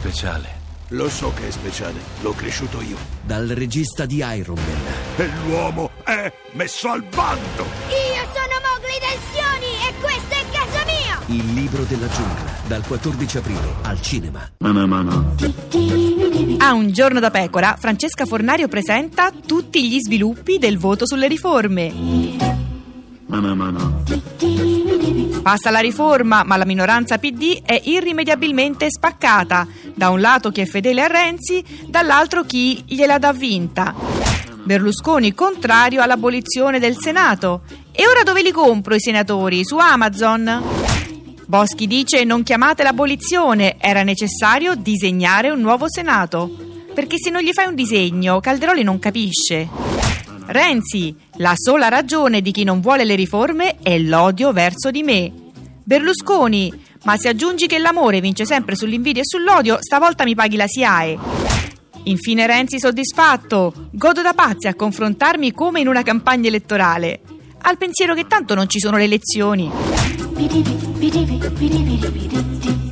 speciale. Lo so che è speciale, l'ho cresciuto io. Dal regista di Iron Man. E l'uomo è messo al bando! Io sono Mowgli del Sioni e questo è casa mia! Il libro della giungla, dal 14 aprile al cinema. A Un giorno da pecora, Francesca Fornario presenta tutti gli sviluppi del voto sulle riforme. Passa la riforma, ma la minoranza PD è irrimediabilmente spaccata. Da un lato chi è fedele a Renzi, dall'altro chi gliela dà vinta. Berlusconi contrario all'abolizione del Senato. E ora dove li compro i senatori? Su Amazon? Boschi dice non chiamate l'abolizione, era necessario disegnare un nuovo Senato. Perché se non gli fai un disegno, Calderoli non capisce. Renzi, la sola ragione di chi non vuole le riforme è l'odio verso di me. Berlusconi, ma se aggiungi che l'amore vince sempre sull'invidia e sull'odio, stavolta mi paghi la SIAE. Infine Renzi soddisfatto, godo da pazzi a confrontarmi come in una campagna elettorale. Al pensiero che tanto non ci sono le elezioni.